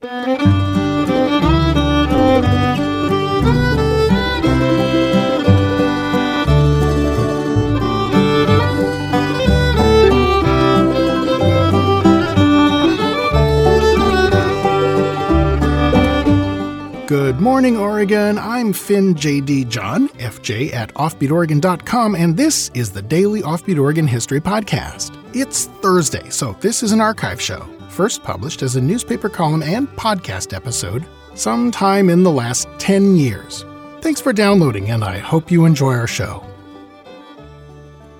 Good morning, Oregon. I'm Finn J.D. John, FJ at offbeatoregon.com, and this is the Daily Offbeat Oregon History Podcast. It's Thursday, so this is an archive show, first published as a newspaper column and podcast episode sometime in the last 10 years. Thanks for downloading, and I hope you enjoy our show.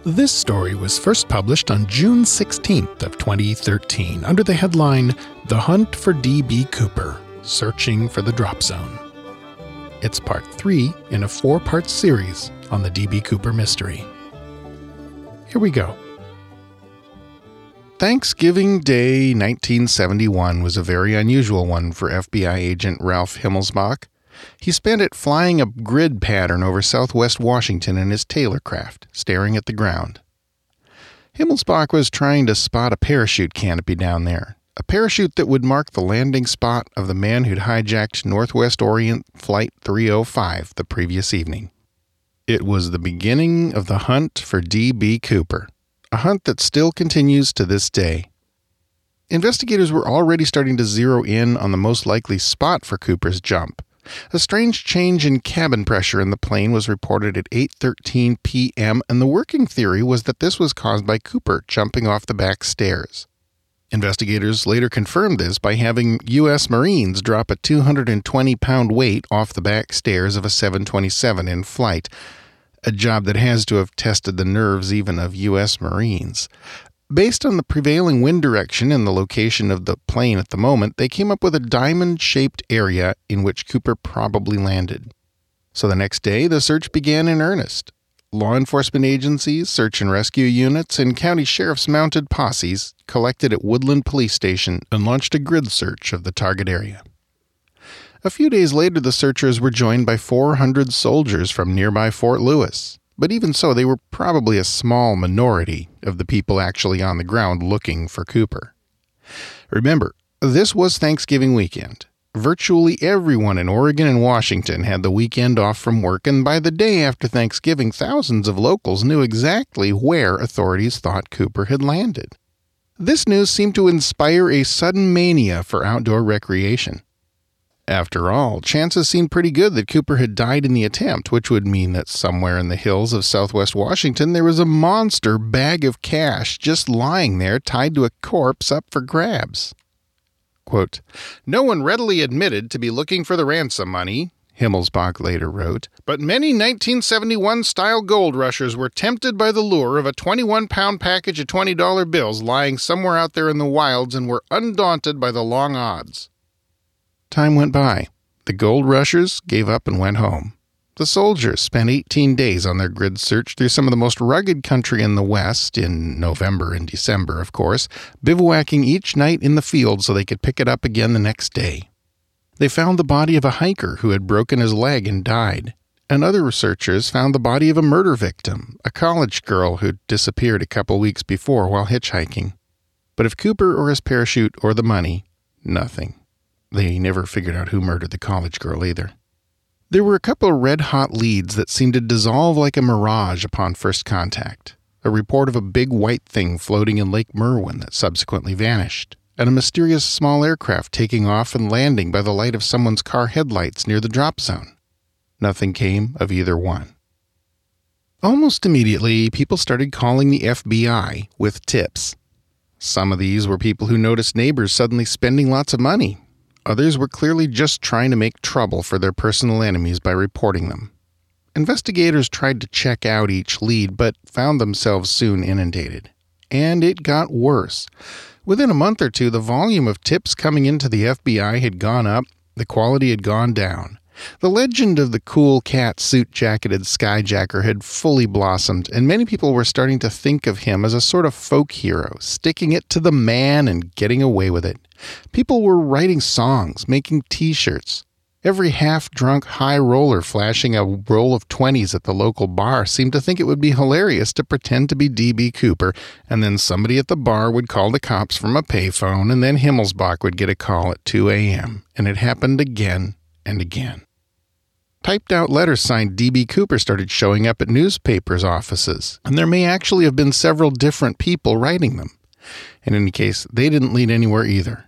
This story was first published on June 16th of 2013 under the headline, The Hunt for D.B. Cooper, Searching for the Drop Zone. It's part 3 in a 4-part series on the D.B. Cooper mystery. Here we go. Thanksgiving Day 1971 was a very unusual one for FBI agent Ralph Himmelsbach. He spent it flying a grid pattern over southwest Washington in his Taylor craft, staring at the ground. Himmelsbach was trying to spot a parachute canopy down there, a parachute that would mark the landing spot of the man who'd hijacked Northwest Orient Flight 305 the previous evening. It was the beginning of the hunt for D.B. Cooper, a hunt that still continues to this day. Investigators were already starting to zero in on the most likely spot for Cooper's jump. A strange change in cabin pressure in the plane was reported at 8:13 p.m., and the working theory was that this was caused by Cooper jumping off the back stairs. Investigators later confirmed this by having U.S. Marines drop a 220-pound weight off the back stairs of a 727 in flight, a job that has to have tested the nerves even of U.S. Marines. Based on the prevailing wind direction and the location of the plane at the moment, they came up with a diamond-shaped area in which Cooper probably landed. So the next day, the search began in earnest. Law enforcement agencies, search and rescue units, and county sheriff's mounted posses collected at Woodland Police Station and launched a grid search of the target area. A few days later, the searchers were joined by 400 soldiers from nearby Fort Lewis, but even so, they were probably a small minority of the people actually on the ground looking for Cooper. Remember, this was Thanksgiving weekend. Virtually everyone in Oregon and Washington had the weekend off from work, and by the day after Thanksgiving, thousands of locals knew exactly where authorities thought Cooper had landed. This news seemed to inspire a sudden mania for outdoor recreation. After all, chances seemed pretty good that Cooper had died in the attempt, which would mean that somewhere in the hills of southwest Washington there was a monster bag of cash just lying there tied to a corpse up for grabs. Quote, "No one readily admitted to be looking for the ransom money," Himmelsbach later wrote, "but many 1971-style gold rushers were tempted by the lure of a 21-pound package of $20 bills lying somewhere out there in the wilds and were undaunted by the long odds." Time went by. The gold rushers gave up and went home. The soldiers spent 18 days on their grid search through some of the most rugged country in the West, in November and December, of course, bivouacking each night in the field so they could pick it up again the next day. They found the body of a hiker who had broken his leg and died. And other researchers found the body of a murder victim, a college girl who'd disappeared a couple weeks before while hitchhiking. But of Cooper or his parachute or the money, nothing. They never figured out who murdered the college girl either. There were a couple of red-hot leads that seemed to dissolve like a mirage upon first contact. A report of a big white thing floating in Lake Merwin that subsequently vanished, and a mysterious small aircraft taking off and landing by the light of someone's car headlights near the drop zone. Nothing came of either one. Almost immediately, people started calling the FBI with tips. Some of these were people who noticed neighbors suddenly spending lots of money. Others were clearly just trying to make trouble for their personal enemies by reporting them. Investigators tried to check out each lead, but found themselves soon inundated. And it got worse. Within a month or two, the volume of tips coming into the FBI had gone up, the quality had gone down. The legend of the cool cat suit-jacketed skyjacker had fully blossomed, and many people were starting to think of him as a sort of folk hero, sticking it to the man and getting away with it. People were writing songs, making T-shirts. Every half-drunk high roller flashing a roll of 20s at the local bar seemed to think it would be hilarious to pretend to be D.B. Cooper, and then somebody at the bar would call the cops from a payphone, and then Himmelsbach would get a call at 2 a.m., and it happened again and again. Typed-out letters signed D.B. Cooper started showing up at newspapers' offices, and there may actually have been several different people writing them. In any case, they didn't lead anywhere either.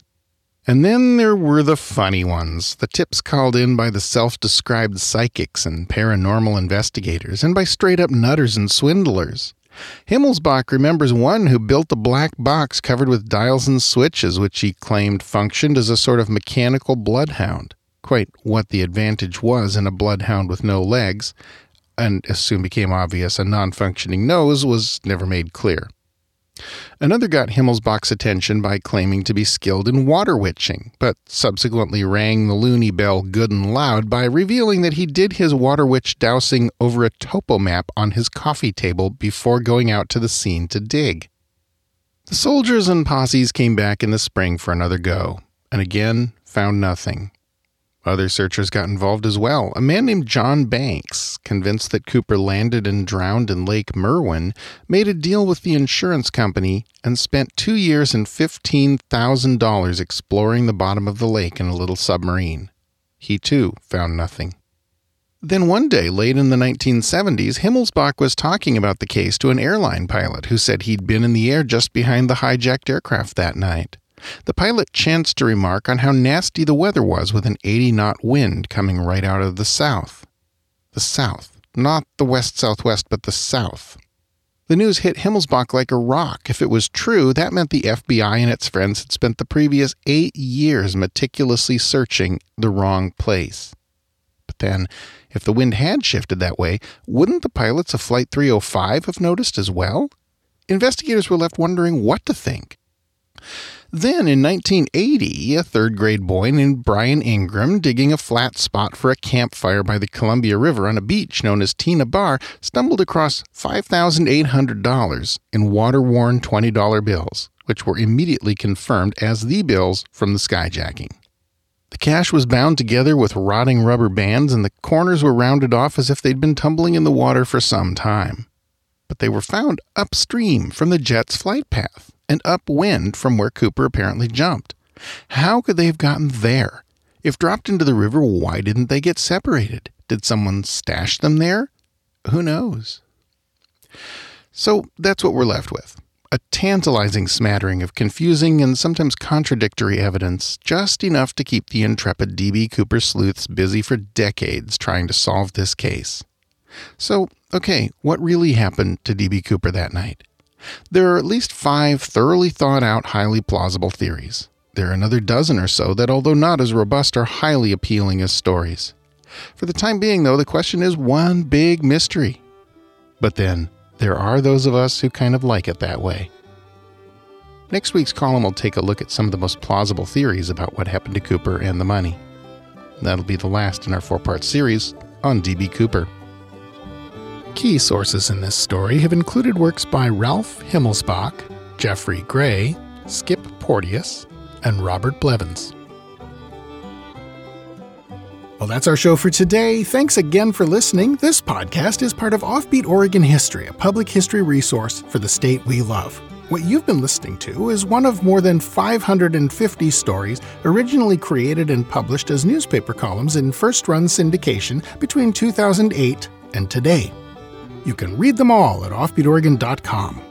And then there were the funny ones, the tips called in by the self-described psychics and paranormal investigators, and by straight-up nutters and swindlers. Himmelsbach remembers one who built a black box covered with dials and switches, which he claimed functioned as a sort of mechanical bloodhound. Quite what the advantage was in a bloodhound with no legs, and as soon became obvious, a non-functioning nose, was never made clear. Another got Himmelsbach's attention by claiming to be skilled in water witching, but subsequently rang the loony bell good and loud by revealing that he did his water witch dousing over a topo map on his coffee table before going out to the scene to dig. The soldiers and posses came back in the spring for another go, and again found nothing. Other searchers got involved as well. A man named John Banks, convinced that Cooper landed and drowned in Lake Merwin, made a deal with the insurance company and spent 2 years and $15,000 exploring the bottom of the lake in a little submarine. He, too, found nothing. Then one day, late in the 1970s, Himmelsbach was talking about the case to an airline pilot who said he'd been in the air just behind the hijacked aircraft that night. The pilot chanced to remark on how nasty the weather was with an 80-knot wind coming right out of the south. The south. Not the west-southwest, but the south. The news hit Himmelsbach like a rock. If it was true, that meant the FBI and its friends had spent the previous 8 years meticulously searching the wrong place. But then, if the wind had shifted that way, wouldn't the pilots of Flight 305 have noticed as well? Investigators were left wondering what to think. Then, in 1980, a third-grade boy named Brian Ingram, digging a flat spot for a campfire by the Columbia River on a beach known as Tina Bar, stumbled across $5,800 in water-worn $20 bills, which were immediately confirmed as the bills from the skyjacking. The cash was bound together with rotting rubber bands, and the corners were rounded off as if they'd been tumbling in the water for some time. But they were found upstream from the jet's flight path, and upwind from where Cooper apparently jumped. How could they have gotten there? If dropped into the river, why didn't they get separated? Did someone stash them there? Who knows? So that's what we're left with. A tantalizing smattering of confusing and sometimes contradictory evidence, just enough to keep the intrepid D.B. Cooper sleuths busy for decades trying to solve this case. So, okay, what really happened to D.B. Cooper that night? There are at least 5 thoroughly thought-out, highly plausible theories. There are another dozen or so that, although not as robust, are highly appealing as stories. For the time being, though, the question is one big mystery. But then, there are those of us who kind of like it that way. Next week's column will take a look at some of the most plausible theories about what happened to Cooper and the money. That'll be the last in our 4-part series on D.B. Cooper. Key sources in this story have included works by Ralph Himmelsbach, Jeffrey Gray, Skip Porteous, and Robert Blevins. Well, that's our show for today. Thanks again for listening. This podcast is part of Offbeat Oregon History, a public history resource for the state we love. What you've been listening to is one of more than 550 stories originally created and published as newspaper columns in first-run syndication between 2008 and today. You can read them all at offbeatoregon.com.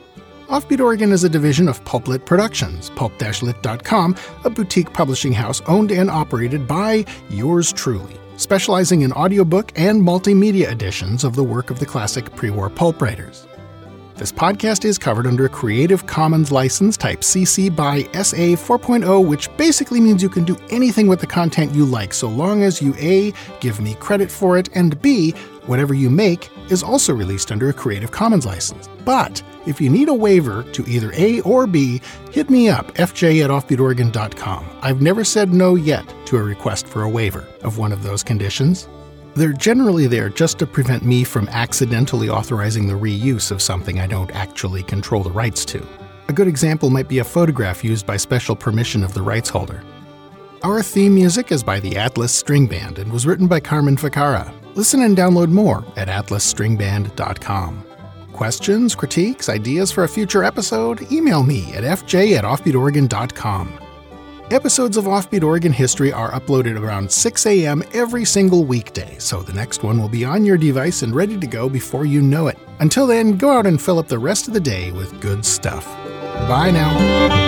Offbeat Oregon is a division of Pulp Lit Productions, pulp-lit.com, a boutique publishing house owned and operated by yours truly, specializing in audiobook and multimedia editions of the work of the classic pre-war pulp writers. This podcast is covered under a Creative Commons license type CC by SA 4.0, which basically means you can do anything with the content you like so long as you A, give me credit for it, and B, whatever you make is also released under a Creative Commons license. But if you need a waiver to either A or B, hit me up, fj@offbeatoregon.com. I've never said no yet to a request for a waiver of one of those conditions. They're generally there just to prevent me from accidentally authorizing the reuse of something I don't actually control the rights to. A good example might be a photograph used by special permission of the rights holder. Our theme music is by the Atlas String Band and was written by Carmen Ficarra. Listen and download more at atlasstringband.com. Questions, critiques, ideas for a future episode? Email me at fj@offbeatoregon.com. Episodes of Offbeat Oregon History are uploaded around 6 a.m. every single weekday, so the next one will be on your device and ready to go before you know it. Until then, go out and fill up the rest of the day with good stuff. Bye now.